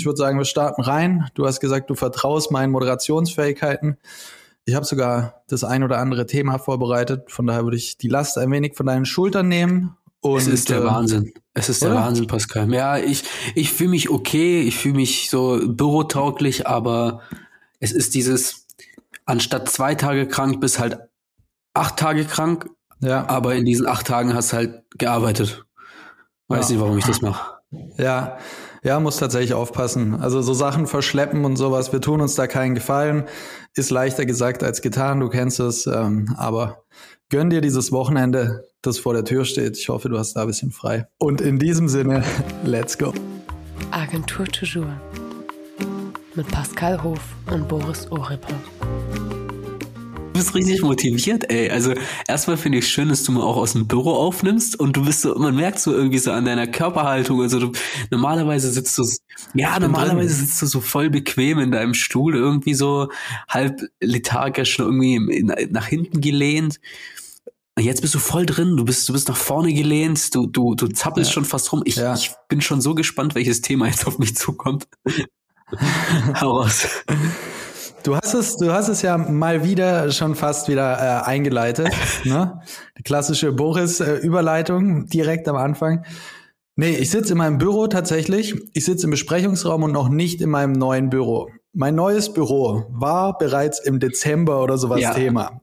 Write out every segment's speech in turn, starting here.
Ich würde sagen, wir starten rein. Du hast gesagt, du vertraust meinen Moderationsfähigkeiten. Ich habe sogar das ein oder andere Thema vorbereitet. Von daher würde ich die Last ein wenig von deinen Schultern nehmen. Und es ist der Wahnsinn. Es ist der Wahnsinn, Pascal. Ja, ich fühle mich okay. Ich fühle mich so bürotauglich, aber es ist dieses, anstatt 2 Tage krank bist halt 8 Tage krank. Ja. Aber in diesen 8 Tagen hast du halt gearbeitet. Weiß nicht, warum ich das mache. Ja, muss tatsächlich aufpassen. Also so Sachen verschleppen und sowas, wir tun uns da keinen Gefallen. Ist leichter gesagt als getan, du kennst es. Aber gönn dir dieses Wochenende, das vor der Tür steht. Ich hoffe, du hast da ein bisschen frei. Und in diesem Sinne, let's go. Agentur Toujours mit Pascal Hof und Boris Oripper. Du bist richtig motiviert, ey. Also erstmal finde ich schön, dass du mal auch aus dem Büro aufnimmst und du bist so, man merkt so irgendwie so an deiner Körperhaltung. Also du, normalerweise sitzt du so voll bequem in deinem Stuhl, irgendwie so halb lethargisch, irgendwie nach hinten gelehnt. Und jetzt bist du voll drin, du bist nach vorne gelehnt, du zappelst schon fast rum. Ich bin schon so gespannt, welches Thema jetzt auf mich zukommt. Hau raus. Du hast es ja mal wieder schon fast wieder eingeleitet, ne? Die klassische Boris-Überleitung direkt am Anfang. Nee, ich sitze in meinem Büro tatsächlich. Ich sitze im Besprechungsraum und noch nicht in meinem neuen Büro. Mein neues Büro war bereits im Dezember oder sowas Thema.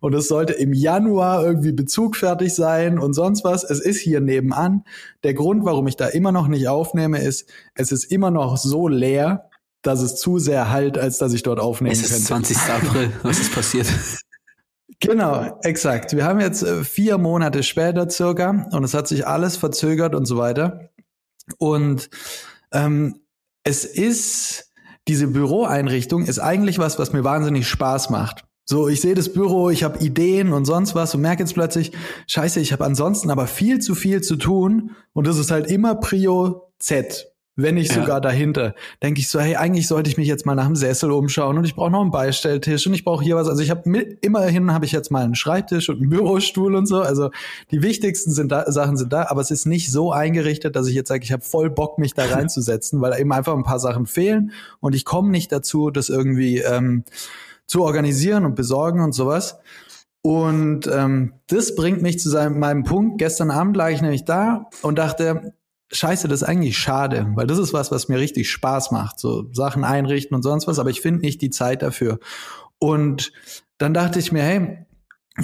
Und es sollte im Januar irgendwie Bezug fertig sein und sonst was. Es ist hier nebenan. Der Grund, warum ich da immer noch nicht aufnehme, ist, es ist immer noch so leer, dass es zu sehr halt, als dass ich dort aufnehmen könnte. Es ist 20. April, was ist passiert? Genau, exakt. Wir haben jetzt 4 Monate später circa und es hat sich alles verzögert und so weiter. Und es ist, diese Büroeinrichtung ist eigentlich was mir wahnsinnig Spaß macht. So, ich sehe das Büro, ich habe Ideen und sonst was und merke jetzt plötzlich, scheiße, ich habe ansonsten aber viel zu tun und das ist halt immer Prio Z. Wenn nicht sogar dahinter, denke ich so, hey, eigentlich sollte ich mich jetzt mal nach dem Sessel umschauen und ich brauche noch einen Beistelltisch und ich brauche hier was. Also ich immerhin habe ich jetzt mal einen Schreibtisch und einen Bürostuhl und so. Also die wichtigsten Sachen sind da, aber es ist nicht so eingerichtet, dass ich jetzt sage, ich habe voll Bock, mich da reinzusetzen, weil eben einfach ein paar Sachen fehlen und ich komme nicht dazu, das irgendwie zu organisieren und besorgen und sowas. Und das bringt mich zu meinem Punkt. Gestern Abend lag ich nämlich da und dachte, scheiße, das ist eigentlich schade, weil das ist was mir richtig Spaß macht, so Sachen einrichten und sonst was, aber ich finde nicht die Zeit dafür. Und dann dachte ich mir, hey,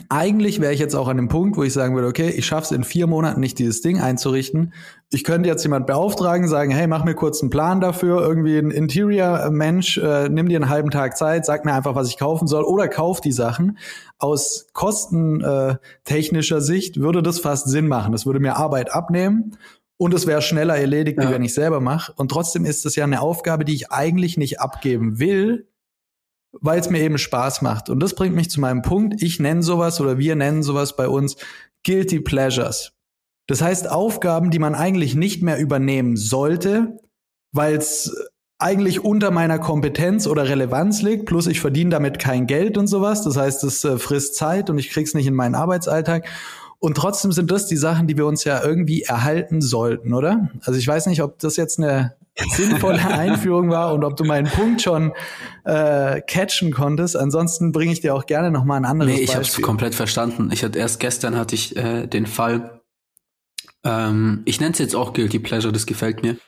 eigentlich wäre ich jetzt auch an dem Punkt, wo ich sagen würde, okay, ich schaff's in 4 Monaten nicht, dieses Ding einzurichten. Ich könnte jetzt jemand beauftragen, sagen, hey, mach mir kurz einen Plan dafür, irgendwie ein Interior-Mensch, nimm dir einen halben Tag Zeit, sag mir einfach, was ich kaufen soll oder kauf die Sachen. Aus kostentechnischer Sicht würde das fast Sinn machen. Das würde mir Arbeit abnehmen. Und es wäre schneller erledigt, wie wenn ich selber mache. Und trotzdem ist es ja eine Aufgabe, die ich eigentlich nicht abgeben will, weil es mir eben Spaß macht. Und das bringt mich zu meinem Punkt. Ich nenne sowas oder wir nennen sowas bei uns Guilty Pleasures. Das heißt Aufgaben, die man eigentlich nicht mehr übernehmen sollte, weil es eigentlich unter meiner Kompetenz oder Relevanz liegt, plus ich verdiene damit kein Geld und sowas. Das heißt, es frisst Zeit und ich krieg's nicht in meinen Arbeitsalltag. Und trotzdem sind das die Sachen, die wir uns ja irgendwie erhalten sollten, oder? Also ich weiß nicht, ob das jetzt eine sinnvolle Einführung war und ob du meinen Punkt schon catchen konntest. Ansonsten bringe ich dir auch gerne nochmal ein anderes Beispiel. Nee, ich habe es komplett verstanden. Erst gestern hatte ich den Fall, ich nenne es jetzt auch Guilty Pleasure, das gefällt mir,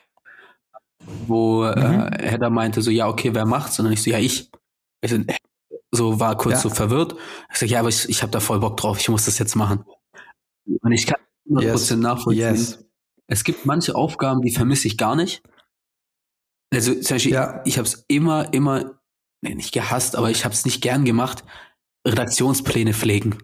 wo Hedda meinte so, ja, okay, wer macht's? Und dann ich so, ja, ich. So war kurz so verwirrt. Ich sage, ja, aber ich habe da voll Bock drauf, ich muss das jetzt machen. Und ich kann 100% nachvollziehen. Yes. Es gibt manche Aufgaben, die vermisse ich gar nicht. Also zum Beispiel, ich habe es immer, nicht gehasst, aber ich habe es nicht gern gemacht, Redaktionspläne pflegen.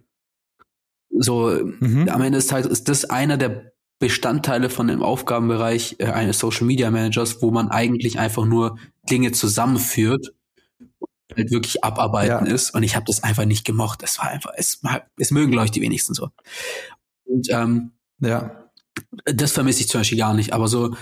So, am Ende des Tages ist das einer der Bestandteile von dem Aufgabenbereich eines Social Media Managers, wo man eigentlich einfach nur Dinge zusammenführt, halt wirklich abarbeiten ist. Und ich habe das einfach nicht gemocht. Das war einfach, es mögen Leute die wenigsten so. Und das vermisse ich zum Beispiel gar nicht, aber so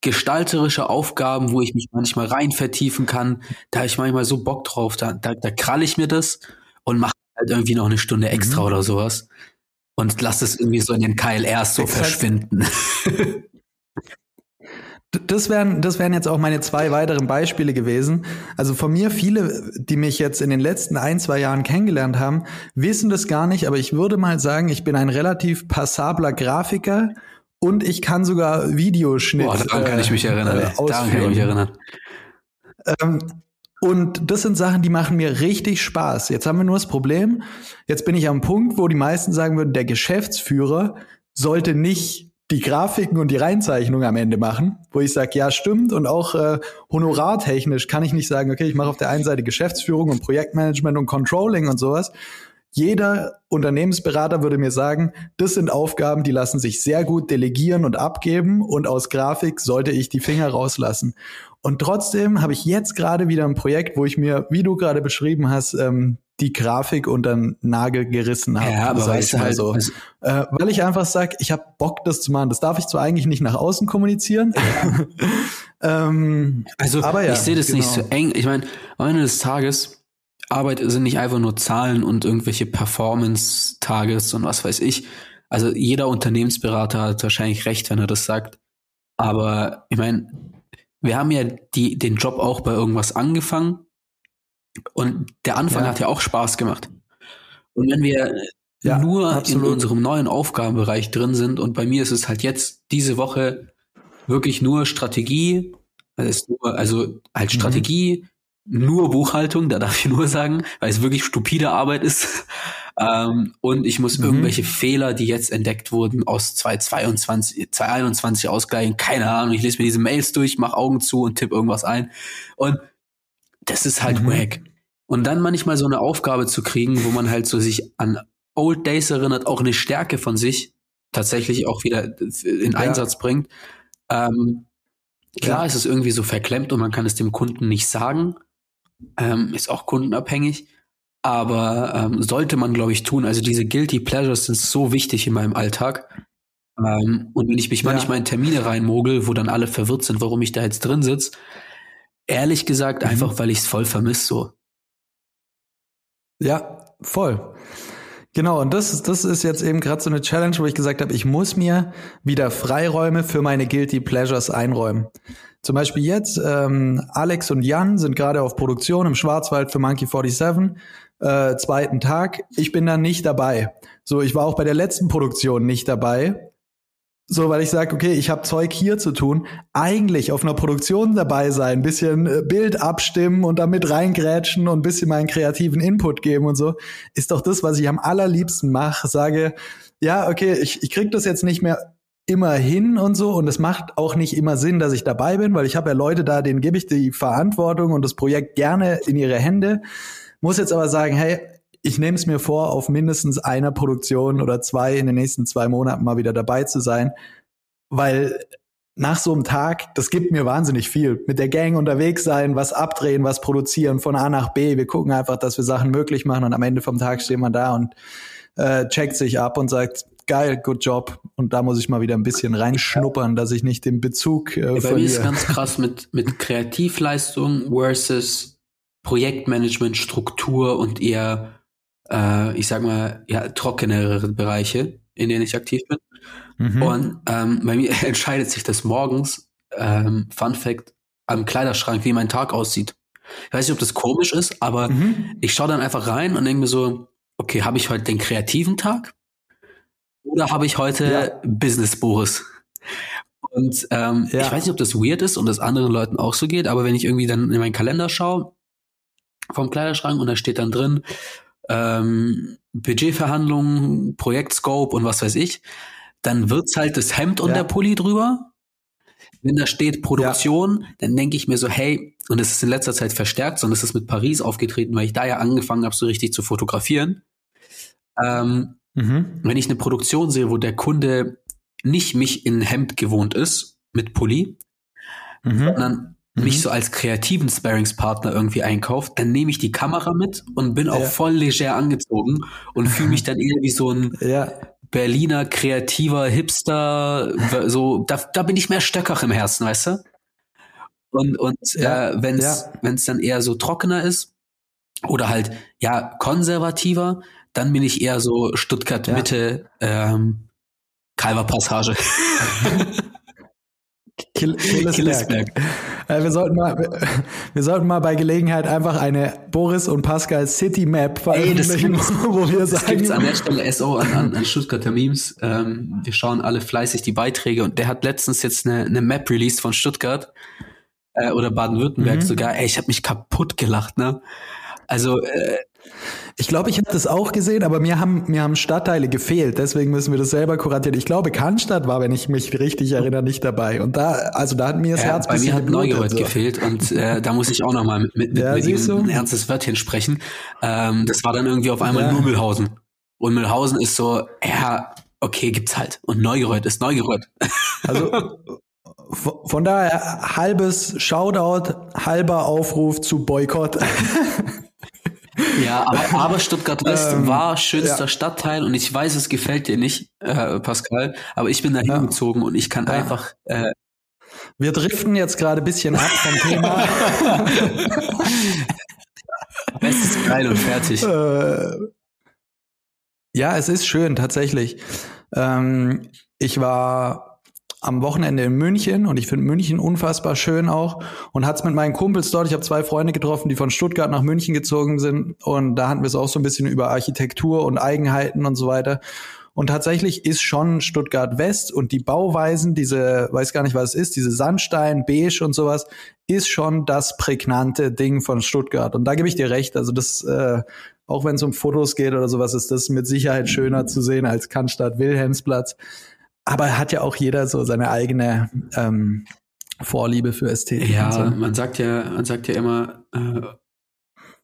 gestalterische Aufgaben, wo ich mich manchmal rein vertiefen kann, da habe ich manchmal so Bock drauf, da kralle ich mir das und mache halt irgendwie noch eine Stunde extra oder sowas und lasse es irgendwie so in den KLRs so verschwinden. Das wären jetzt auch meine zwei weiteren Beispiele gewesen. Also von mir viele, die mich jetzt in den letzten 1-2 Jahren kennengelernt haben, wissen das gar nicht, aber ich würde mal sagen, ich bin ein relativ passabler Grafiker und ich kann sogar Videoschnitt. Boah, daran kann ich mich erinnern. Daran kann ich mich erinnern. Und das sind Sachen, die machen mir richtig Spaß. Jetzt haben wir nur das Problem, jetzt bin ich am Punkt, wo die meisten sagen würden, der Geschäftsführer sollte nicht die Grafiken und die Reinzeichnung am Ende machen, wo ich sage, ja, stimmt. Und auch honorartechnisch kann ich nicht sagen, okay, ich mache auf der einen Seite Geschäftsführung und Projektmanagement und Controlling und sowas. Jeder Unternehmensberater würde mir sagen, das sind Aufgaben, die lassen sich sehr gut delegieren und abgeben und aus Grafik sollte ich die Finger rauslassen. Und trotzdem habe ich jetzt gerade wieder ein Projekt, wo ich mir, wie du gerade beschrieben hast, die Grafik unter den Nagel gerissen habe. Ja, aber weißt du halt so. Weil ich einfach sage, ich habe Bock, das zu machen. Das darf ich zwar eigentlich nicht nach außen kommunizieren. Ich sehe das nicht so eng. Ich meine, am Ende des Tages, Arbeit sind nicht einfach nur Zahlen und irgendwelche Performance-Tages und was weiß ich. Also jeder Unternehmensberater hat wahrscheinlich recht, wenn er das sagt. Aber ich meine, wir haben ja den Job auch bei irgendwas angefangen. Und der Anfang hat ja auch Spaß gemacht. Und wenn wir nur absolut in unserem neuen Aufgabenbereich drin sind, und bei mir ist es halt jetzt diese Woche wirklich nur Strategie, Strategie, nur Buchhaltung, da darf ich nur sagen, weil es wirklich stupide Arbeit ist. Und ich muss irgendwelche Fehler, die jetzt entdeckt wurden, aus 2021 ausgleichen. Keine Ahnung, ich lese mir diese Mails durch, mache Augen zu und tippe irgendwas ein. Und das ist halt wack. Und dann manchmal so eine Aufgabe zu kriegen, wo man halt so sich an Old Days erinnert, auch eine Stärke von sich tatsächlich auch wieder in Einsatz bringt. Klar ist es irgendwie so verklemmt und man kann es dem Kunden nicht sagen. Ist auch kundenabhängig. Aber sollte man, glaube ich, tun. Also diese Guilty Pleasures sind so wichtig in meinem Alltag. Und wenn ich mich manchmal in Termine reinmogel, wo dann alle verwirrt sind, warum ich da jetzt drin sitze, ehrlich gesagt, einfach, weil ich es voll vermisse, so. Ja, voll. Genau, und das ist jetzt eben gerade so eine Challenge, wo ich gesagt habe, ich muss mir wieder Freiräume für meine Guilty Pleasures einräumen. Zum Beispiel jetzt, Alex und Jan sind gerade auf Produktion im Schwarzwald für Monkey 47, zweiten Tag. Ich bin da nicht dabei. So, ich war auch bei der letzten Produktion nicht dabei. So, weil ich sage, okay, ich habe Zeug hier zu tun, eigentlich auf einer Produktion dabei sein, ein bisschen Bild abstimmen und da mit reingrätschen und ein bisschen meinen kreativen Input geben und so, ist doch das, was ich am allerliebsten mache, sage, ja, okay, ich krieg das jetzt nicht mehr immer hin und so und es macht auch nicht immer Sinn, dass ich dabei bin, weil ich habe ja Leute da, denen gebe ich die Verantwortung und das Projekt gerne in ihre Hände, muss jetzt aber sagen, hey, ich nehme es mir vor, auf mindestens einer Produktion oder 2 in den nächsten 2 Monaten mal wieder dabei zu sein, weil nach so einem Tag, das gibt mir wahnsinnig viel. Mit der Gang unterwegs sein, was abdrehen, was produzieren, von A nach B. Wir gucken einfach, dass wir Sachen möglich machen und am Ende vom Tag steht man da und checkt sich ab und sagt, geil, good job. Und da muss ich mal wieder ein bisschen reinschnuppern, dass ich nicht den Bezug verliere. Bei mir ist ganz krass mit Kreativleistung versus Projektmanagement, Struktur und eher ich sag mal, ja, trockenere Bereiche, in denen ich aktiv bin. Und bei mir entscheidet sich das morgens, Fun Fact, am Kleiderschrank, wie mein Tag aussieht. Ich weiß nicht, ob das komisch ist, aber ich schaue dann einfach rein und denke mir so, okay, habe ich heute den kreativen Tag? Oder habe ich heute Business Boris? Und ich weiß nicht, ob das weird ist und das anderen Leuten auch so geht, aber wenn ich irgendwie dann in meinen Kalender schaue, vom Kleiderschrank und da steht dann drin, Budgetverhandlungen, Projektscope und was weiß ich, dann wird's halt das Hemd und der Pulli drüber. Wenn da steht Produktion, dann denke ich mir so, hey, und das ist in letzter Zeit verstärkt, sondern es ist mit Paris aufgetreten, weil ich da ja angefangen habe, so richtig zu fotografieren. Wenn ich eine Produktion sehe, wo der Kunde nicht mich in Hemd gewohnt ist, mit Pulli, sondern mich so als kreativen Sparringspartner irgendwie einkauft, dann nehme ich die Kamera mit und bin auch voll leger angezogen und fühle mich dann eher wie so ein Berliner kreativer Hipster, so, da bin ich mehr Stöcker im Herzen, weißt du? Und wenn's dann eher so trockener ist oder halt, konservativer, dann bin ich eher so Stuttgart Mitte, Calwer Passage. Killesberg. Wir sollten mal bei Gelegenheit einfach eine Boris und Pascal City Map veröffentlichen, wo wir sagen. Das gibt's an der Stelle SO an Stuttgart Memes. Wir schauen alle fleißig die Beiträge und der hat letztens jetzt eine Map released von Stuttgart oder Baden-Württemberg sogar. Ey, ich habe mich kaputt gelacht, ne? Also ich glaube, ich habe das auch gesehen, aber mir haben Stadtteile gefehlt. Deswegen müssen wir das selber kuratieren. Ich glaube, Cannstatt war, wenn ich mich richtig erinnere, nicht dabei. Und da hat mir das Herz bei mir hat Neugeburt so gefehlt. Und da muss ich auch nochmal mit ein ernstes Wörtchen sprechen. Das war dann irgendwie auf einmal nur Mühlhausen. Und Mühlhausen ist so, ja, okay, gibt's halt. Und Neugeburt ist Neugeburt. Also von daher halbes Shoutout, halber Aufruf zu Boykott. Ja, aber Stuttgart West war schönster Stadtteil und ich weiß, es gefällt dir nicht, Pascal, aber ich bin da hingezogen und ich kann einfach... Wir driften jetzt gerade ein bisschen ab vom Thema. West ist geil und fertig. Ja, es ist schön, tatsächlich. Ich war... am Wochenende in München und ich finde München unfassbar schön auch und hat's mit meinen Kumpels dort, ich habe 2 Freunde getroffen, die von Stuttgart nach München gezogen sind und da hatten wir es auch so ein bisschen über Architektur und Eigenheiten und so weiter und tatsächlich ist schon Stuttgart West und die Bauweisen, diese, weiß gar nicht was es ist, diese Sandstein, Beige und sowas, ist schon das prägnante Ding von Stuttgart und da gebe ich dir recht, also das, auch wenn es um Fotos geht oder sowas, ist das mit Sicherheit schöner zu sehen als Cannstatt, Wilhelmsplatz. Aber hat ja auch jeder so seine eigene Vorliebe für Ästhetik. Ja, so. man sagt ja immer,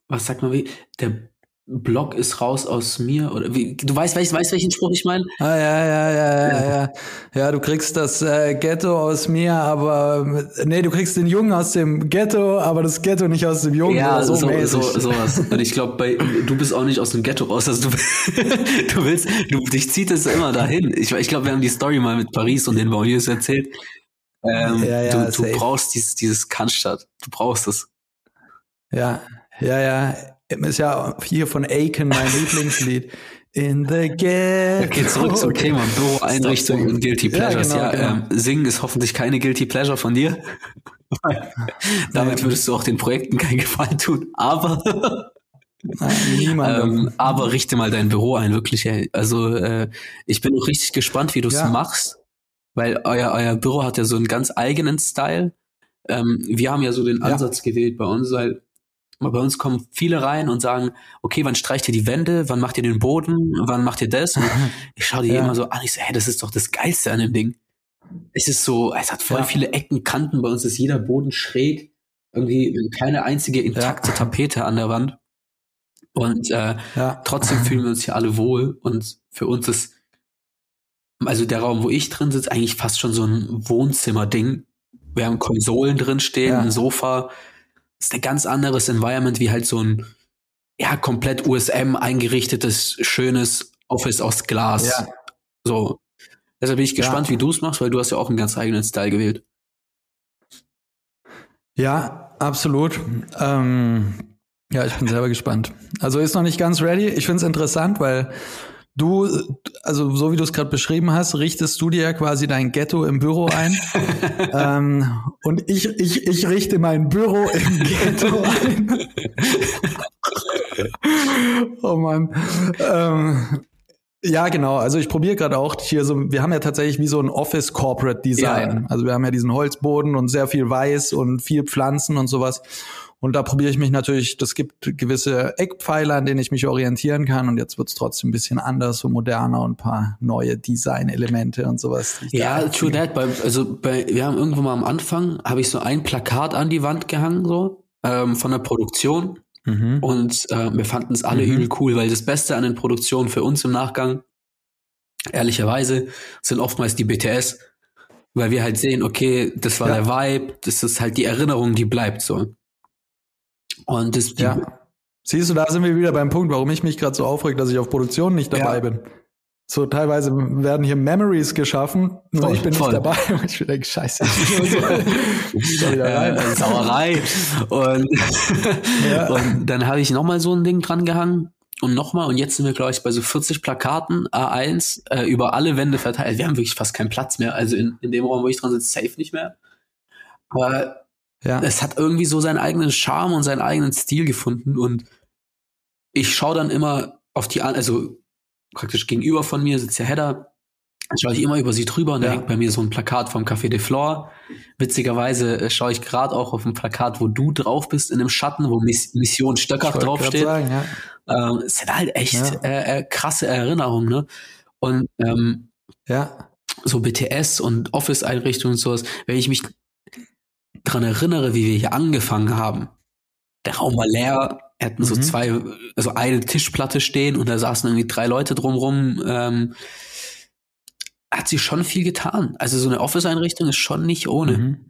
was sagt man wie? Der Block ist raus aus mir oder wie? Du weißt welchen Spruch ich meine? Ah, ja. Ja, du kriegst das Ghetto aus mir, aber nee, du kriegst den Jungen aus dem Ghetto, aber das Ghetto nicht aus dem Jungen. Ja, sowas. Und ich glaube, du bist auch nicht aus dem Ghetto raus, also dich zieht es immer dahin. Ich glaube, wir haben die Story mal mit Paris und den Banlieues erzählt. Du brauchst dieses Cannstatt. Du brauchst es. Ja. Ist ja hier von Aiken mein Lieblingslied. In the Ghetto. Okay, zurück zum Thema Büroeinrichtung und Guilty Pleasures. Ja, genau. Singen ist hoffentlich keine Guilty Pleasure von dir. Damit würdest du auch den Projekten keinen Gefallen tun. Aber aber richte mal dein Büro ein, wirklich. Ey. Also ich bin auch richtig gespannt, wie du es machst, weil euer Büro hat ja so einen ganz eigenen Style. Wir haben ja so den Ansatz gewählt bei uns, weil bei uns kommen viele rein und sagen, okay, wann streicht ihr die Wände, wann macht ihr den Boden, wann macht ihr das? Und ich schaue die immer so an, ich so, hey, das ist doch das Geilste an dem Ding. Es ist so, es hat voll viele Ecken, Kanten, bei uns ist jeder Boden schräg, irgendwie keine einzige intakte Tapete an der Wand. Und trotzdem fühlen wir uns hier alle wohl und für uns ist, also der Raum, wo ich drin sitze, eigentlich fast schon so ein Wohnzimmer-Ding. Wir haben Konsolen drin stehen, ein Sofa, ist ein ganz anderes Environment wie halt so ein komplett USM eingerichtetes, schönes Office aus Glas. Ja. So. Deshalb bin ich gespannt, wie du es machst, weil du hast ja auch einen ganz eigenen Style gewählt. Ja, absolut. Ich bin selber gespannt. Also ist noch nicht ganz ready. Ich finde es interessant, weil du, also so wie du es gerade beschrieben hast, richtest du dir ja quasi dein Ghetto im Büro ein. Und ich richte mein Büro im Ghetto ein. Oh Mann. Ja, genau. Also ich probiere gerade auch hier so, wir haben ja tatsächlich wie so ein Office Corporate Design. Ja. Also wir haben ja diesen Holzboden und sehr viel Weiß und viel Pflanzen und sowas. Und da probiere ich mich natürlich, das gibt gewisse Eckpfeiler, an denen ich mich orientieren kann. Und jetzt wird es trotzdem ein bisschen anders und moderner und ein paar neue Design-Elemente und sowas. Ja, true that. Wir haben irgendwo mal am Anfang, habe ich so ein Plakat an die Wand gehangen, so, von der Produktion. Mhm. Und wir fanden es alle übel cool, weil das Beste an den Produktionen für uns im Nachgang, ehrlicherweise, sind oftmals die BTS. Weil wir halt sehen, okay, das war der Vibe, das ist halt die Erinnerung, die bleibt so. Und das siehst du, da sind wir wieder beim Punkt, warum ich mich gerade so aufreg, dass ich auf Produktion nicht dabei bin. So teilweise werden hier Memories geschaffen, nur ich bin nicht dabei. Und ich denke, scheiße. Sauerei. Und dann habe ich nochmal so ein Ding dran gehangen und nochmal. Und jetzt sind wir, glaube ich, bei so 40 Plakaten A1 über alle Wände verteilt. Wir haben wirklich fast keinen Platz mehr. Also in dem Raum, wo ich dran sitze, safe nicht mehr. Aber ja, es hat irgendwie so seinen eigenen Charme und seinen eigenen Stil gefunden. Und ich schaue dann immer auf die, also praktisch gegenüber von mir sitzt der Hedda. Dann schaue ich immer über sie drüber und da hängt bei mir so ein Plakat vom Café de Flore. Witzigerweise schaue ich gerade auch auf ein Plakat, wo du drauf bist, in dem Schatten, wo Mission Stöcker draufsteht. Es sind halt echt krasse Erinnerungen, ne? Und so BTS und Office-Einrichtungen und sowas, wenn ich mich dran erinnere, wie wir hier angefangen haben, der Raum war leer, hatten so eine Tischplatte stehen und da saßen irgendwie 3 Leute drumrum, hat sie schon viel getan. Also so eine Office-Einrichtung ist schon nicht ohne.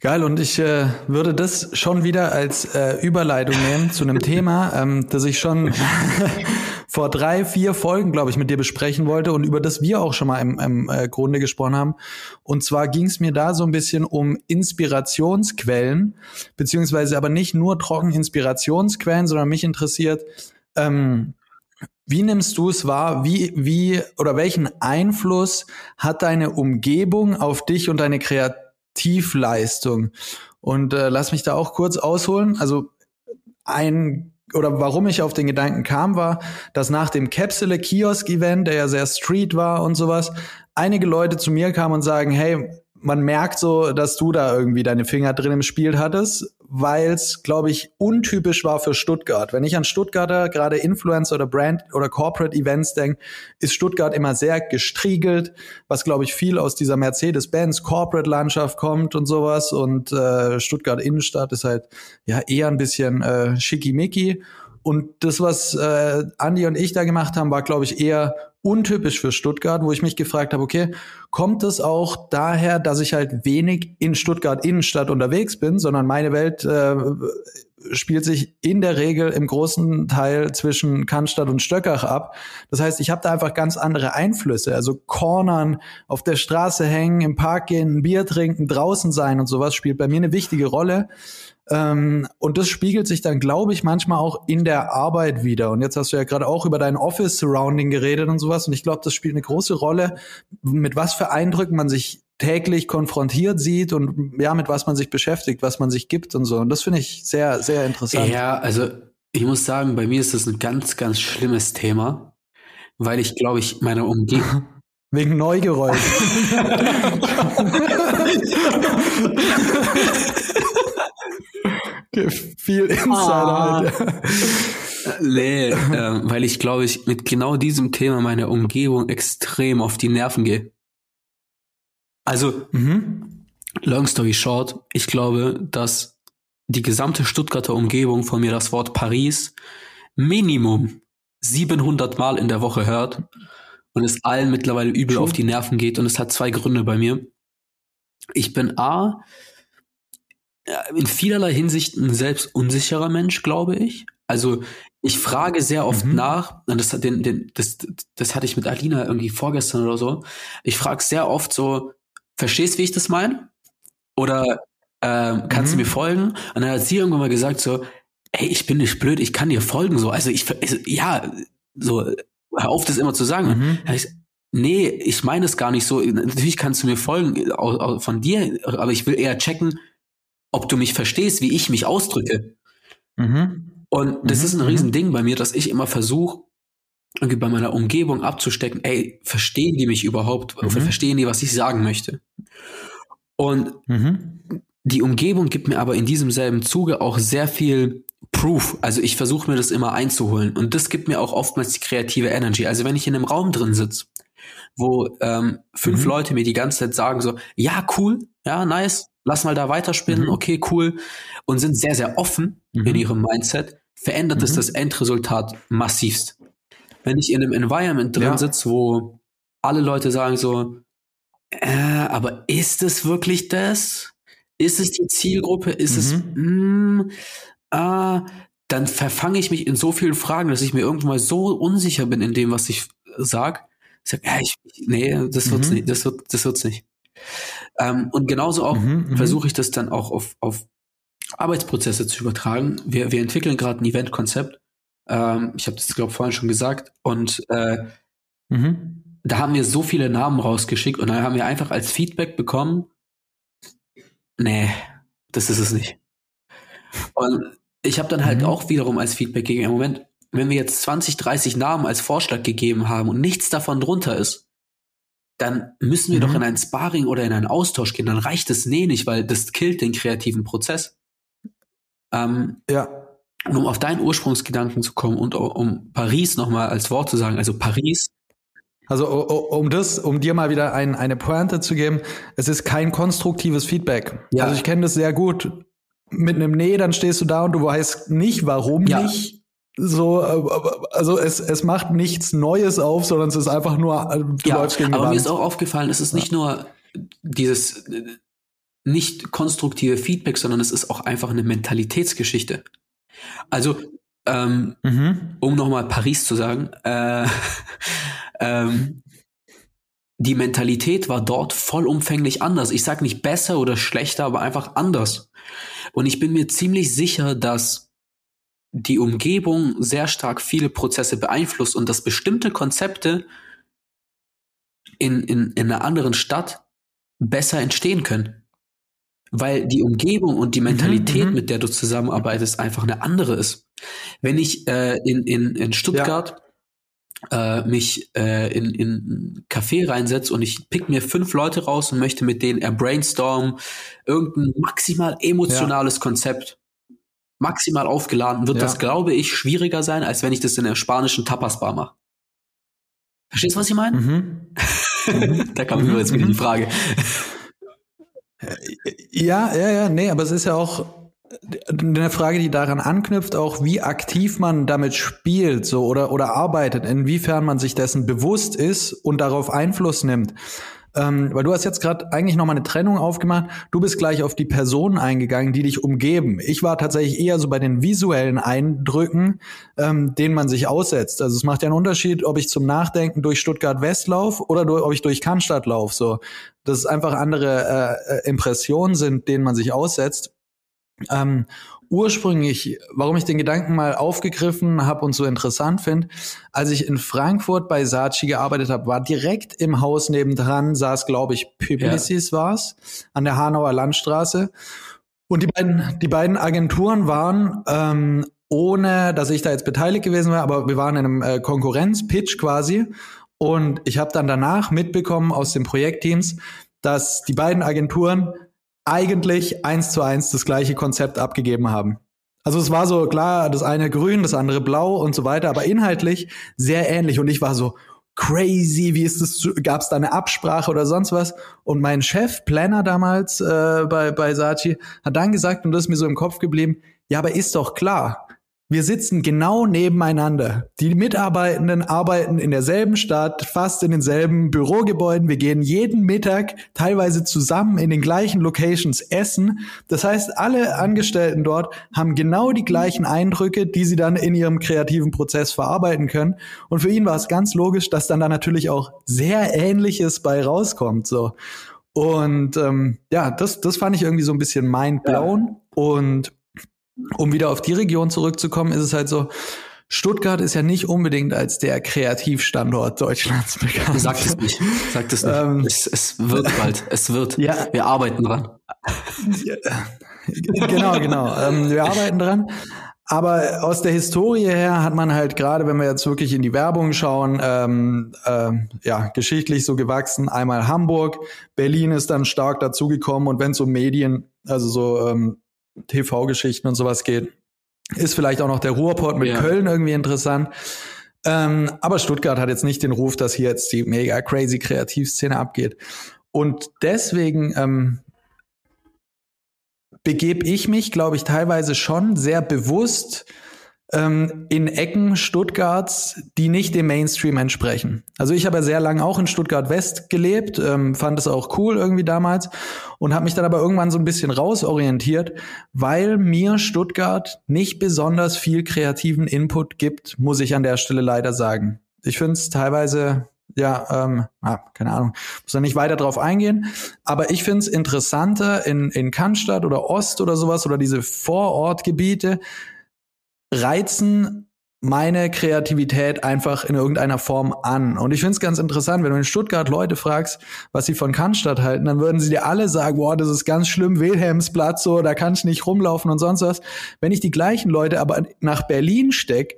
Geil, und ich würde das schon wieder als Überleitung nehmen zu einem Thema, das ich schon vor 3-4 Folgen, glaube ich, mit dir besprechen wollte und über das wir auch schon mal im Grunde gesprochen haben. Und zwar ging es mir da so ein bisschen um Inspirationsquellen, beziehungsweise aber nicht nur trocken Inspirationsquellen, sondern mich interessiert, wie nimmst du es wahr, wie oder welchen Einfluss hat deine Umgebung auf dich und deine Kreativleistung? Und lass mich da auch kurz ausholen. Also warum ich auf den Gedanken kam, war, dass nach dem Capsule Kiosk Event, der ja sehr Street war und sowas, einige Leute zu mir kamen und sagen, hey, man merkt so, dass du da irgendwie deine Finger drin im Spiel hattest, weil es, glaube ich, untypisch war für Stuttgart. Wenn ich an Stuttgarter, gerade Influencer oder Brand oder Corporate Events denke, ist Stuttgart immer sehr gestriegelt, was, glaube ich, viel aus dieser Mercedes-Benz Corporate-Landschaft kommt und sowas. Und Stuttgart Innenstadt ist halt ja eher ein bisschen schickimicki. Und das, was Andi und ich da gemacht haben, war, glaube ich, eher untypisch für Stuttgart, wo ich mich gefragt habe, okay, kommt es auch daher, dass ich halt wenig in Stuttgart Innenstadt unterwegs bin, sondern meine Welt spielt sich in der Regel im großen Teil zwischen Cannstatt und Stöckach ab. Das heißt, ich habe da einfach ganz andere Einflüsse, also Cornern, auf der Straße hängen, im Park gehen, ein Bier trinken, draußen sein und sowas spielt bei mir eine wichtige Rolle. Und das spiegelt sich dann, glaube ich, manchmal auch in der Arbeit wieder. Und jetzt hast du ja gerade auch über dein Office-Surrounding geredet und sowas. Und ich glaube, das spielt eine große Rolle, mit was für Eindrücken man sich täglich konfrontiert sieht und ja, mit was man sich beschäftigt, was man sich gibt und so. Und das finde ich sehr, sehr interessant. Ja, also ich muss sagen, bei mir ist das ein ganz, ganz schlimmes Thema, weil ich, glaube ich, meine Umgebung... Wegen Neugeräuschen. Viel Insider. Nee, weil ich, glaube ich, mit genau diesem Thema meiner Umgebung extrem auf die Nerven gehe. Also, long story short, ich glaube, dass die gesamte Stuttgarter Umgebung von mir das Wort Paris Minimum 700 Mal in der Woche hört und es allen mittlerweile übel auf die Nerven geht. Und es hat 2 Gründe bei mir. Ich bin A, in vielerlei Hinsicht ein selbst unsicherer Mensch, glaube ich. Also ich frage sehr oft nach, und das hatte ich mit Alina irgendwie vorgestern oder so, ich frage sehr oft so, verstehst du, wie ich das meine? Oder kannst du mir folgen? Und dann hat sie irgendwann mal gesagt so, ey, ich bin nicht blöd, ich kann dir folgen. So. Also hör auf, das immer zu sagen. Nee, ich meine es gar nicht so. Natürlich kannst du mir folgen von dir, aber ich will eher checken, ob du mich verstehst, wie ich mich ausdrücke. Und das ist ein Riesending bei mir, dass ich immer versuche, irgendwie bei meiner Umgebung abzustecken, ey, verstehen die mich überhaupt? Verstehen die, was ich sagen möchte? Und die Umgebung gibt mir aber in diesem selben Zuge auch sehr viel Proof. Also ich versuche mir das immer einzuholen. Und das gibt mir auch oftmals die kreative Energy. Also wenn ich in einem Raum drin sitze, wo 5 Leute mir die ganze Zeit sagen so, ja, cool, ja, nice, lass mal da weiterspinnen, okay, cool, und sind sehr, sehr offen in ihrem Mindset, verändert es das Endresultat massivst. Wenn ich in einem Environment drin sitze, wo alle Leute sagen so, aber ist es wirklich das? Ist es die Zielgruppe? Ist dann verfange ich mich in so vielen Fragen, dass ich mir irgendwann mal so unsicher bin in dem, was ich sage. Ich sage, das wird's nicht. Und genauso auch versuche ich das dann auch auf Arbeitsprozesse zu übertragen. Wir entwickeln gerade ein Eventkonzept. Ich habe das, glaube ich, vorhin schon gesagt. Und da haben wir so viele Namen rausgeschickt und dann haben wir einfach als Feedback bekommen, nee, das ist es nicht. Und ich habe dann halt auch wiederum als Feedback gegeben, im Moment, wenn wir jetzt 20, 30 Namen als Vorschlag gegeben haben und nichts davon drunter ist, dann müssen wir doch in ein Sparring oder in einen Austausch gehen, dann reicht das nicht, weil das killt den kreativen Prozess. Und um auf deinen Ursprungsgedanken zu kommen und um Paris nochmal als Wort zu sagen, also Paris. Also um dir mal wieder eine Pointe zu geben, es ist kein konstruktives Feedback. Ja. Also ich kenne das sehr gut. Mit einem Nee, dann stehst du da und du weißt nicht, warum nicht. So, also es macht nichts Neues auf, sondern es ist einfach nur, du läufst gegen die Wand. Aber mir ist auch aufgefallen, es ist nicht nur dieses nicht konstruktive Feedback, sondern es ist auch einfach eine Mentalitätsgeschichte. Also, um nochmal Paris zu sagen, die Mentalität war dort vollumfänglich anders. Ich sage nicht besser oder schlechter, aber einfach anders. Und ich bin mir ziemlich sicher, dass die Umgebung sehr stark viele Prozesse beeinflusst und dass bestimmte Konzepte in einer anderen Stadt besser entstehen können. Weil die Umgebung und die Mentalität, mit der du zusammenarbeitest, einfach eine andere ist. Wenn ich in Stuttgart mich in ein Café reinsetze und ich pick mir 5 Leute raus und möchte mit denen brainstormen, irgendein maximal emotionales Konzept, maximal aufgeladen, wird das, glaube ich, schwieriger sein, als wenn ich das in der spanischen Tapas-Bar mache. Verstehst du, was ich meine? Da kam mir jetzt wieder die Frage. Ja, nee, aber es ist ja auch eine Frage, die daran anknüpft, auch wie aktiv man damit spielt, so oder arbeitet, inwiefern man sich dessen bewusst ist und darauf Einfluss nimmt. Weil du hast jetzt gerade eigentlich nochmal eine Trennung aufgemacht. Du bist gleich auf die Personen eingegangen, die dich umgeben. Ich war tatsächlich eher so bei den visuellen Eindrücken, denen man sich aussetzt. Also es macht ja einen Unterschied, ob ich zum Nachdenken durch Stuttgart-West laufe oder ob ich durch Cannstatt laufe. So, dass es einfach andere Impressionen sind, denen man sich aussetzt. Ursprünglich, warum ich den Gedanken mal aufgegriffen habe und so interessant finde, als ich in Frankfurt bei Saatchi gearbeitet habe, war direkt im Haus nebendran, saß, glaube ich, Publicis war's, an der Hanauer Landstraße. Und die beiden Agenturen waren, ohne dass ich da jetzt beteiligt gewesen wäre, aber wir waren in einem Konkurrenz-Pitch quasi. Und ich habe dann danach mitbekommen aus den Projektteams, dass die beiden Agenturen eigentlich 1:1 das gleiche Konzept abgegeben haben. Also es war so, klar, das eine grün, das andere blau und so weiter, aber inhaltlich sehr ähnlich. Und ich war so, crazy, wie ist das, gab's da eine Absprache oder sonst was? Und mein Chef, Planner damals bei Saatchi, hat dann gesagt, und das ist mir so im Kopf geblieben, ja, aber ist doch klar, wir sitzen genau nebeneinander. Die Mitarbeitenden arbeiten in derselben Stadt, fast in denselben Bürogebäuden. Wir gehen jeden Mittag teilweise zusammen in den gleichen Locations essen. Das heißt, alle Angestellten dort haben genau die gleichen Eindrücke, die sie dann in ihrem kreativen Prozess verarbeiten können. Und für ihn war es ganz logisch, dass dann da natürlich auch sehr Ähnliches bei rauskommt. So. Und das fand ich irgendwie so ein bisschen mindblown. Und um wieder auf die Region zurückzukommen, ist es halt so, Stuttgart ist ja nicht unbedingt als der Kreativstandort Deutschlands bekannt. Sagt es nicht. Es wird bald. Es wird. Ja. Wir arbeiten dran. Genau. Wir arbeiten dran. Aber aus der Historie her hat man halt gerade, wenn wir jetzt wirklich in die Werbung schauen, geschichtlich so gewachsen. Einmal Hamburg, Berlin ist dann stark dazugekommen. Und wenn es um Medien, also so TV-Geschichten und sowas geht, ist vielleicht auch noch der Ruhrpott mit Köln irgendwie interessant. Aber Stuttgart hat jetzt nicht den Ruf, dass hier jetzt die mega crazy Kreativszene abgeht. Und deswegen begebe ich mich, glaube ich, teilweise schon sehr bewusst in Ecken Stuttgarts, die nicht dem Mainstream entsprechen. Also ich habe ja sehr lange auch in Stuttgart-West gelebt, fand es auch cool irgendwie damals und habe mich dann aber irgendwann so ein bisschen rausorientiert, weil mir Stuttgart nicht besonders viel kreativen Input gibt, muss ich an der Stelle leider sagen. Ich finde es teilweise, keine Ahnung, muss da nicht weiter drauf eingehen, aber ich finde es interessanter in Cannstatt oder Ost oder sowas oder diese Vorortgebiete, reizen meine Kreativität einfach in irgendeiner Form an. Und ich finde es ganz interessant, wenn du in Stuttgart Leute fragst, was sie von Cannstatt halten, dann würden sie dir alle sagen, boah, das ist ganz schlimm, Wilhelmsplatz, so, da kann ich nicht rumlaufen und sonst was. Wenn ich die gleichen Leute aber nach Berlin stecke,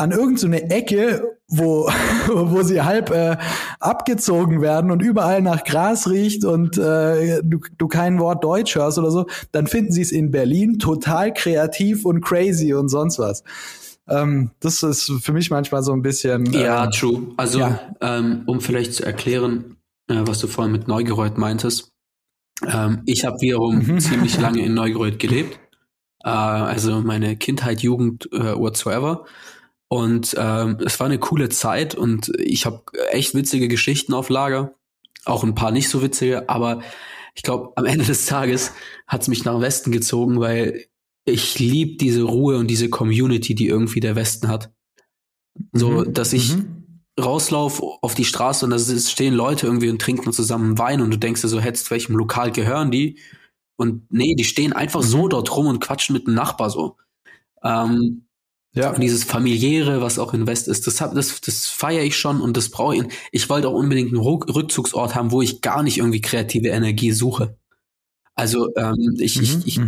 an irgendeine Ecke, wo sie halb abgezogen werden und überall nach Gras riecht und du kein Wort Deutsch hörst oder so, dann finden sie es in Berlin total kreativ und crazy und sonst was. Das ist für mich manchmal so ein bisschen... ja, true. Also, ja. Um vielleicht zu erklären, was du vorhin mit Neugiereuth meintest. Ich habe wiederum ziemlich lange in Neugiereuth gelebt. Also meine Kindheit, Jugend, whatsoever. Und es war eine coole Zeit und ich habe echt witzige Geschichten auf Lager. Auch ein paar nicht so witzige, aber ich glaube, am Ende des Tages hat es mich nach Westen gezogen, weil... ich liebe diese Ruhe und diese Community, die irgendwie der Westen hat. So, dass ich rauslaufe auf die Straße und da stehen Leute irgendwie und trinken zusammen Wein und du denkst dir so, hey, zu welchem Lokal gehören die? Und nee, die stehen einfach so dort rum und quatschen mit dem Nachbar so. Ja. Und dieses Familiäre, was auch in West ist, das feiere ich schon und das brauche ich. Ich wollte auch unbedingt einen Rückzugsort haben, wo ich gar nicht irgendwie kreative Energie suche. Also ich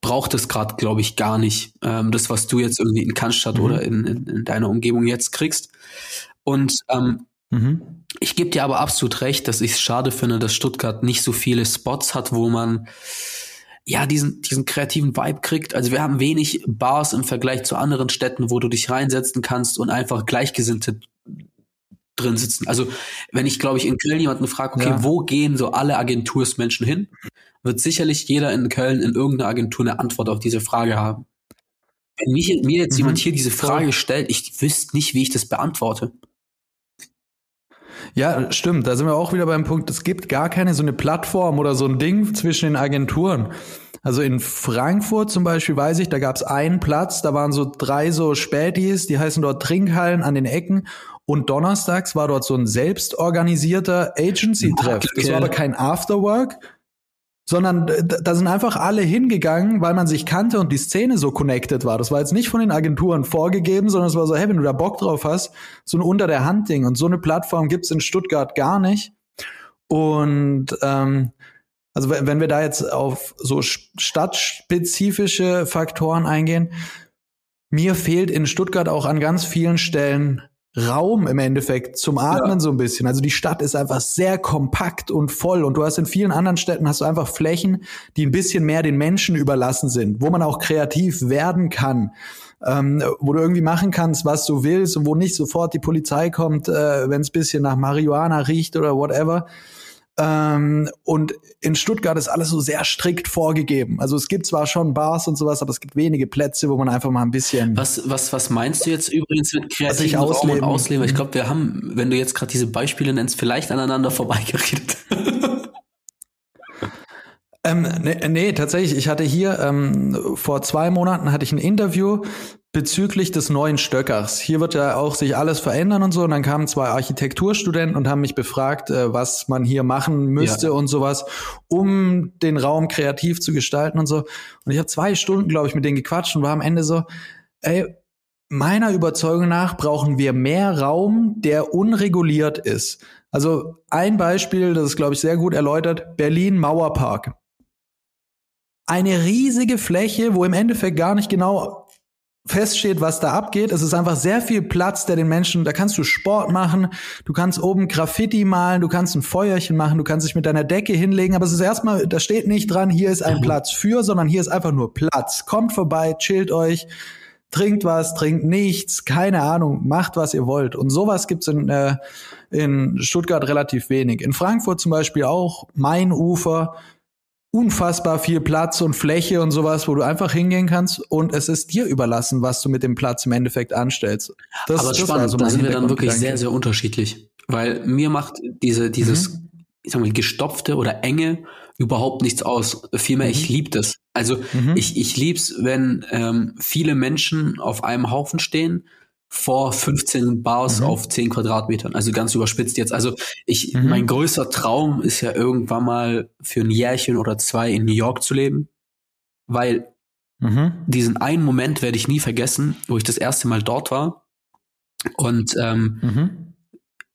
braucht es gerade, glaube ich, gar nicht. Das, was du jetzt irgendwie in Cannstatt oder in deiner Umgebung jetzt kriegst. Und ich gebe dir aber absolut recht, dass ich es schade finde, dass Stuttgart nicht so viele Spots hat, wo man ja diesen kreativen Vibe kriegt. Also wir haben wenig Bars im Vergleich zu anderen Städten, wo du dich reinsetzen kannst und einfach Gleichgesinnte drin sitzen. Also wenn ich, glaube ich, in Köln jemanden frage, okay, wo gehen so alle Agentursmenschen hin, wird sicherlich jeder in Köln in irgendeiner Agentur eine Antwort auf diese Frage haben. Wenn mir jetzt jemand hier diese Frage stellt, ich wüsste nicht, wie ich das beantworte. Ja, stimmt. Da sind wir auch wieder beim Punkt, es gibt gar keine so eine Plattform oder so ein Ding zwischen den Agenturen. Also in Frankfurt zum Beispiel weiß ich, da gab es einen Platz, da waren so 3 so Spätis, die heißen dort Trinkhallen an den Ecken. Und donnerstags war dort so ein selbstorganisierter Agency-Treff. Das war aber kein Afterwork, sondern da sind einfach alle hingegangen, weil man sich kannte und die Szene so connected war. Das war jetzt nicht von den Agenturen vorgegeben, sondern es war so, hey, wenn du da Bock drauf hast, so ein Unter-der-Hand-Ding. Und so eine Plattform gibt's in Stuttgart gar nicht. Und also wenn wir da jetzt auf so stadtspezifische Faktoren eingehen, mir fehlt in Stuttgart auch an ganz vielen Stellen Raum im Endeffekt zum Atmen so ein bisschen. Also die Stadt ist einfach sehr kompakt und voll und du hast in vielen anderen Städten hast du einfach Flächen, die ein bisschen mehr den Menschen überlassen sind, wo man auch kreativ werden kann, wo du irgendwie machen kannst, was du willst und wo nicht sofort die Polizei kommt, wenn es ein bisschen nach Marihuana riecht oder whatever. Und in Stuttgart ist alles so sehr strikt vorgegeben. Also es gibt zwar schon Bars und sowas, aber es gibt wenige Plätze, wo man einfach mal ein bisschen... Was meinst du jetzt übrigens mit kreativen Raum und Ausleben? Ich glaube, wir haben, wenn du jetzt gerade diese Beispiele nennst, vielleicht aneinander vorbeigeredet. Nee, tatsächlich. Ich hatte hier vor 2 Monaten hatte ich ein Interview bezüglich des neuen Stöckers. Hier wird ja auch sich alles verändern und so. Und dann kamen 2 Architekturstudenten und haben mich befragt, was man hier machen müsste und sowas, um den Raum kreativ zu gestalten und so. Und ich habe 2 Stunden, glaube ich, mit denen gequatscht und war am Ende so, ey, meiner Überzeugung nach brauchen wir mehr Raum, der unreguliert ist. Also ein Beispiel, das ist, glaube ich, sehr gut erläutert, Berlin Mauerpark. Eine riesige Fläche, wo im Endeffekt gar nicht genau feststeht, was da abgeht. Es ist einfach sehr viel Platz, der den Menschen, da kannst du Sport machen, du kannst oben Graffiti malen, du kannst ein Feuerchen machen, du kannst dich mit deiner Decke hinlegen, aber es ist erstmal, da steht nicht dran, hier ist ein Platz für, sondern hier ist einfach nur Platz. Kommt vorbei, chillt euch, trinkt was, trinkt nichts, keine Ahnung, macht, was ihr wollt. Und sowas gibt's in Stuttgart relativ wenig. In Frankfurt zum Beispiel auch, Mainufer, unfassbar viel Platz und Fläche und sowas, wo du einfach hingehen kannst und es ist dir überlassen, was du mit dem Platz im Endeffekt anstellst. Das aber ist spannend, also da sind wir dann wirklich sehr, sehr unterschiedlich, weil mir macht dieses ich sag mal, Gestopfte oder Enge überhaupt nichts aus. Vielmehr, ich liebe das. Also ich lieb's, wenn viele Menschen auf einem Haufen stehen, vor 15 Bars auf 10 Quadratmetern, also ganz überspitzt jetzt. Also mein größter Traum ist ja irgendwann mal für ein Jährchen oder 2 in New York zu leben, weil Diesen einen Moment werde ich nie vergessen, wo ich das erste Mal dort war. Und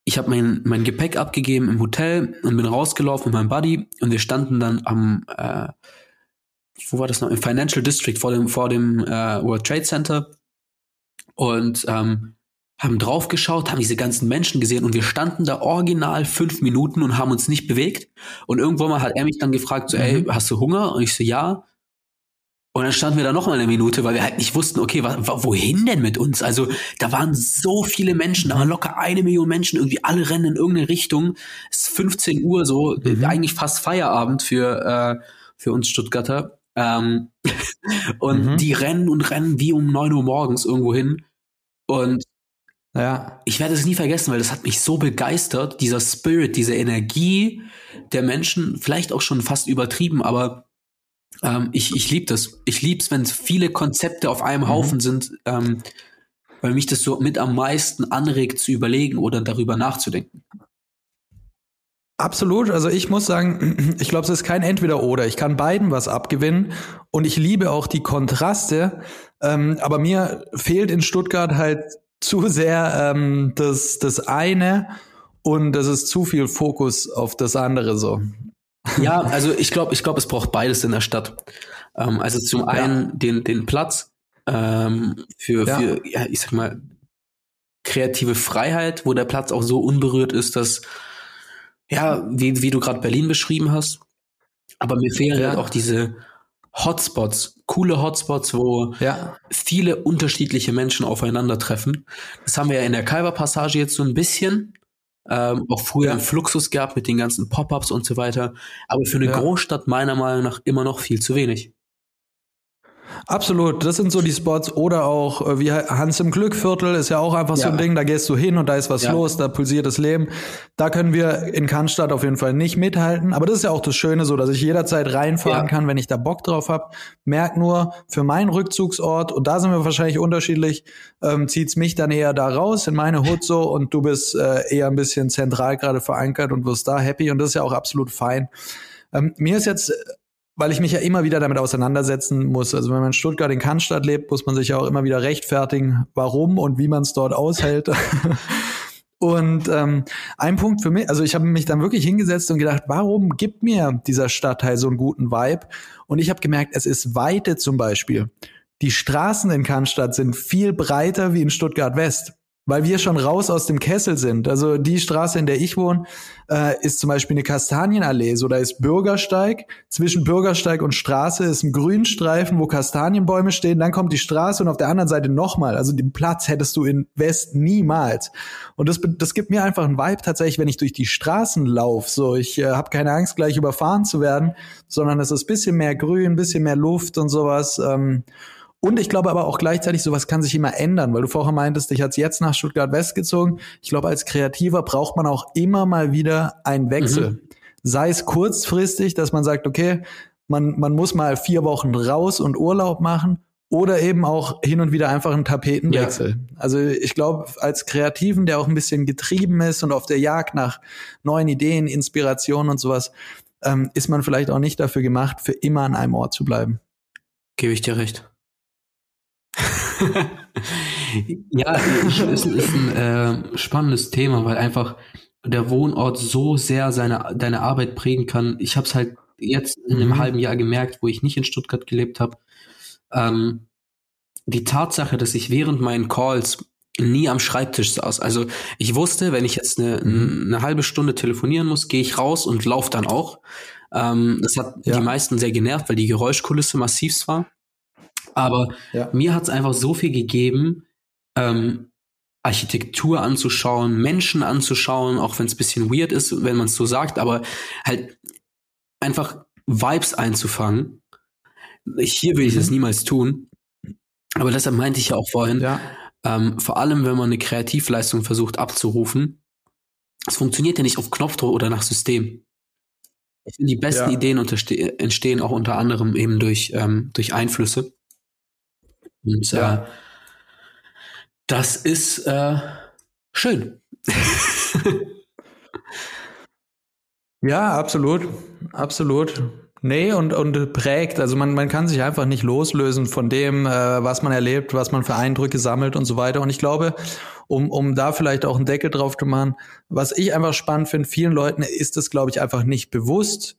ich habe mein Gepäck abgegeben im Hotel und bin rausgelaufen mit meinem Buddy. Und wir standen dann am, wo war das noch? Im Financial District vor dem World Trade Center. Und haben drauf geschaut, haben diese ganzen Menschen gesehen und wir standen da original 5 Minuten und haben uns nicht bewegt. Und irgendwann mal hat er mich dann gefragt, so, ey, hast du Hunger? Und ich so, ja. Und dann standen wir da noch mal eine Minute, weil wir halt nicht wussten, okay, wohin denn mit uns? Also da waren so viele Menschen, da waren locker 1 Million Menschen, irgendwie alle rennen in irgendeine Richtung. Es ist 15 Uhr so, eigentlich fast Feierabend für uns Stuttgarter. Und die rennen und rennen wie um 9 Uhr morgens irgendwo hin. Und ja, ich werde es nie vergessen, weil das hat mich so begeistert, dieser Spirit, diese Energie der Menschen, vielleicht auch schon fast übertrieben, aber ich liebe das. Ich liebe es, wenn viele Konzepte auf einem Haufen sind, weil mich das so mit am meisten anregt, zu überlegen oder darüber nachzudenken. Absolut. Also ich muss sagen, ich glaube, es ist kein Entweder-Oder. Ich kann beiden was abgewinnen und ich liebe auch die Kontraste. Aber mir fehlt in Stuttgart halt zu sehr das eine und das ist zu viel Fokus auf das andere so. Ja, also ich glaube, es braucht beides in der Stadt. Also zum einen den Platz für ich sag mal, kreative Freiheit, wo der Platz auch so unberührt ist, dass, ja, wie du gerade Berlin beschrieben hast, aber mir fehlen halt auch diese Hotspots, coole Hotspots, wo viele unterschiedliche Menschen aufeinandertreffen. Das haben wir ja in der Calwer Passage jetzt so ein bisschen. Auch früher im Fluxus gehabt mit den ganzen Pop-Ups und so weiter. Aber für eine Großstadt meiner Meinung nach immer noch viel zu wenig. Absolut, das sind so die Spots. Oder auch wie Hans im Glückviertel ist ja auch einfach so ein Ding, da gehst du hin und da ist was los, da pulsiert das Leben. Da können wir in Cannstatt auf jeden Fall nicht mithalten. Aber das ist ja auch das Schöne so, dass ich jederzeit reinfahren kann, wenn ich da Bock drauf habe. Merk nur, für meinen Rückzugsort, und da sind wir wahrscheinlich unterschiedlich, zieht's mich dann eher da raus in meine Hood so und du bist eher ein bisschen zentral gerade verankert und wirst da happy und das ist ja auch absolut fein. Mir ist jetzt, weil ich mich ja immer wieder damit auseinandersetzen muss. Also wenn man in Stuttgart in Cannstatt lebt, muss man sich ja auch immer wieder rechtfertigen, warum und wie man es dort aushält. Und ein Punkt für mich, also ich habe mich dann wirklich hingesetzt und gedacht, warum gibt mir dieser Stadtteil so einen guten Vibe? Und ich habe gemerkt, es ist Weite zum Beispiel. Die Straßen in Cannstatt sind viel breiter wie in Stuttgart West, weil wir schon raus aus dem Kessel sind. Also die Straße, in der ich wohne, ist zum Beispiel eine Kastanienallee. So, da ist Bürgersteig. Zwischen Bürgersteig und Straße ist ein Grünstreifen, wo Kastanienbäume stehen. Dann kommt die Straße und auf der anderen Seite nochmal. Also den Platz hättest du in West niemals. Und das gibt mir einfach einen Vibe tatsächlich, wenn ich durch die Straßen laufe. So, ich habe keine Angst, gleich überfahren zu werden, sondern es ist ein bisschen mehr Grün, ein bisschen mehr Luft und sowas. Und ich glaube aber auch gleichzeitig, sowas kann sich immer ändern, weil du vorher meintest, dich hat's jetzt nach Stuttgart West gezogen. Ich glaube, als Kreativer braucht man auch immer mal wieder einen Wechsel. Sei es kurzfristig, dass man sagt, okay, man muss mal 4 Wochen raus und Urlaub machen oder eben auch hin und wieder einfach einen Tapetenwechsel. Ja. Also ich glaube, als Kreativen, der auch ein bisschen getrieben ist und auf der Jagd nach neuen Ideen, Inspirationen und sowas, ist man vielleicht auch nicht dafür gemacht, für immer an einem Ort zu bleiben. Gebe ich dir recht. Ja, ist ein spannendes Thema, weil einfach der Wohnort so sehr deine Arbeit prägen kann. Ich habe es halt jetzt in einem halben Jahr gemerkt, wo ich nicht in Stuttgart gelebt habe. Die Tatsache, dass ich während meinen Calls nie am Schreibtisch saß. Also ich wusste, wenn ich jetzt eine halbe Stunde telefonieren muss, gehe ich raus und laufe dann auch. Das hat die meisten sehr genervt, weil die Geräuschkulisse massivst war. Aber mir hat es einfach so viel gegeben, Architektur anzuschauen, Menschen anzuschauen, auch wenn es ein bisschen weird ist, wenn man es so sagt, aber halt einfach Vibes einzufangen. Hier will ich das niemals tun, aber deshalb meinte ich ja auch vorhin, vor allem, wenn man eine Kreativleistung versucht abzurufen, es funktioniert ja nicht auf Knopfdruck oder nach System. Ich finde, die besten Ideen entstehen auch unter anderem eben durch Einflüsse. Und das ist schön. Ja, absolut. Nee, und prägt. Also man kann sich einfach nicht loslösen von dem, was man erlebt, was man für Eindrücke sammelt und so weiter. Und ich glaube, um da vielleicht auch einen Deckel drauf zu machen, was ich einfach spannend finde, vielen Leuten ist das, glaube ich, einfach nicht bewusst.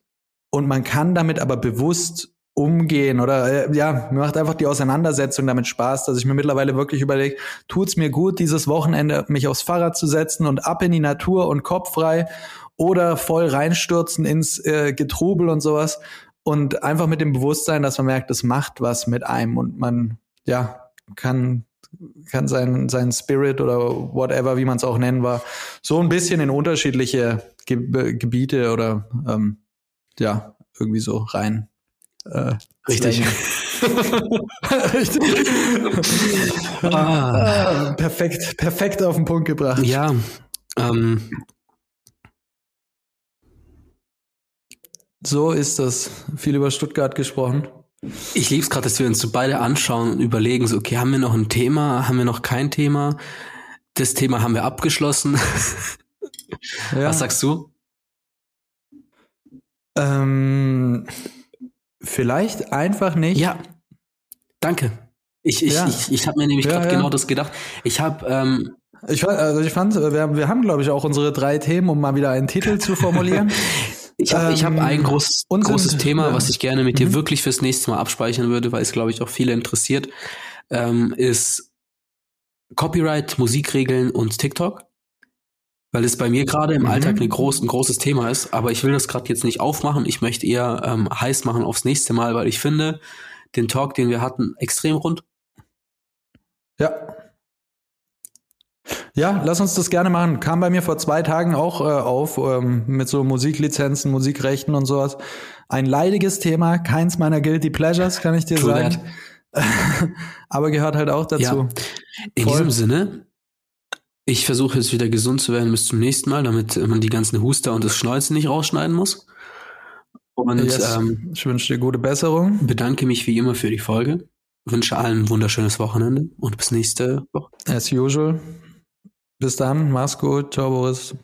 Und man kann damit aber bewusst umgehen oder ja, mir macht einfach die Auseinandersetzung damit Spaß, dass ich mir mittlerweile wirklich überlege, tut's mir gut, dieses Wochenende mich aufs Fahrrad zu setzen und ab in die Natur und Kopf frei oder voll reinstürzen ins Getrubel und sowas und einfach mit dem Bewusstsein, dass man merkt, das macht was mit einem und man ja kann seinen Spirit oder whatever, wie man es auch nennen war, so ein bisschen in unterschiedliche Gebiete oder ja, irgendwie so rein. Richtig. Richtig. Perfekt auf den Punkt gebracht. Ja. So ist das. Viel über Stuttgart gesprochen. Ich liebe es gerade, dass wir uns so beide anschauen und überlegen, so, okay, haben wir noch ein Thema? Haben wir noch kein Thema? Das Thema haben wir abgeschlossen. Ja. Was sagst du? Vielleicht einfach nicht. Ja, danke. Ich habe mir nämlich genau das gedacht. Ich fand, wir haben, glaube ich, auch unsere 3 Themen, um mal wieder einen Titel zu formulieren. Ich hab ein großes Thema, was ich gerne mit dir wirklich fürs nächste Mal abspeichern würde, weil es, glaube ich, auch viele interessiert, ist Copyright, Musikregeln und TikTok. Weil es bei mir gerade im Alltag ein großes Thema ist, aber ich will das gerade jetzt nicht aufmachen. Ich möchte eher heiß machen aufs nächste Mal, weil ich finde den Talk, den wir hatten, extrem rund. Ja. Ja, lass uns das gerne machen. Kam bei mir vor 2 Tagen auch auf mit so Musiklizenzen, Musikrechten und sowas. Ein leidiges Thema, keins meiner Guilty Pleasures, kann ich dir sagen. Aber gehört halt auch dazu. Ja. In diesem Sinne... Ich versuche jetzt wieder gesund zu werden bis zum nächsten Mal, damit man die ganzen Huster und das Schneuzen nicht rausschneiden muss. Und yes, ich wünsche dir gute Besserung. Bedanke mich wie immer für die Folge. Wünsche allen ein wunderschönes Wochenende und bis nächste Woche. As usual. Bis dann. Mach's gut. Ciao, Boris.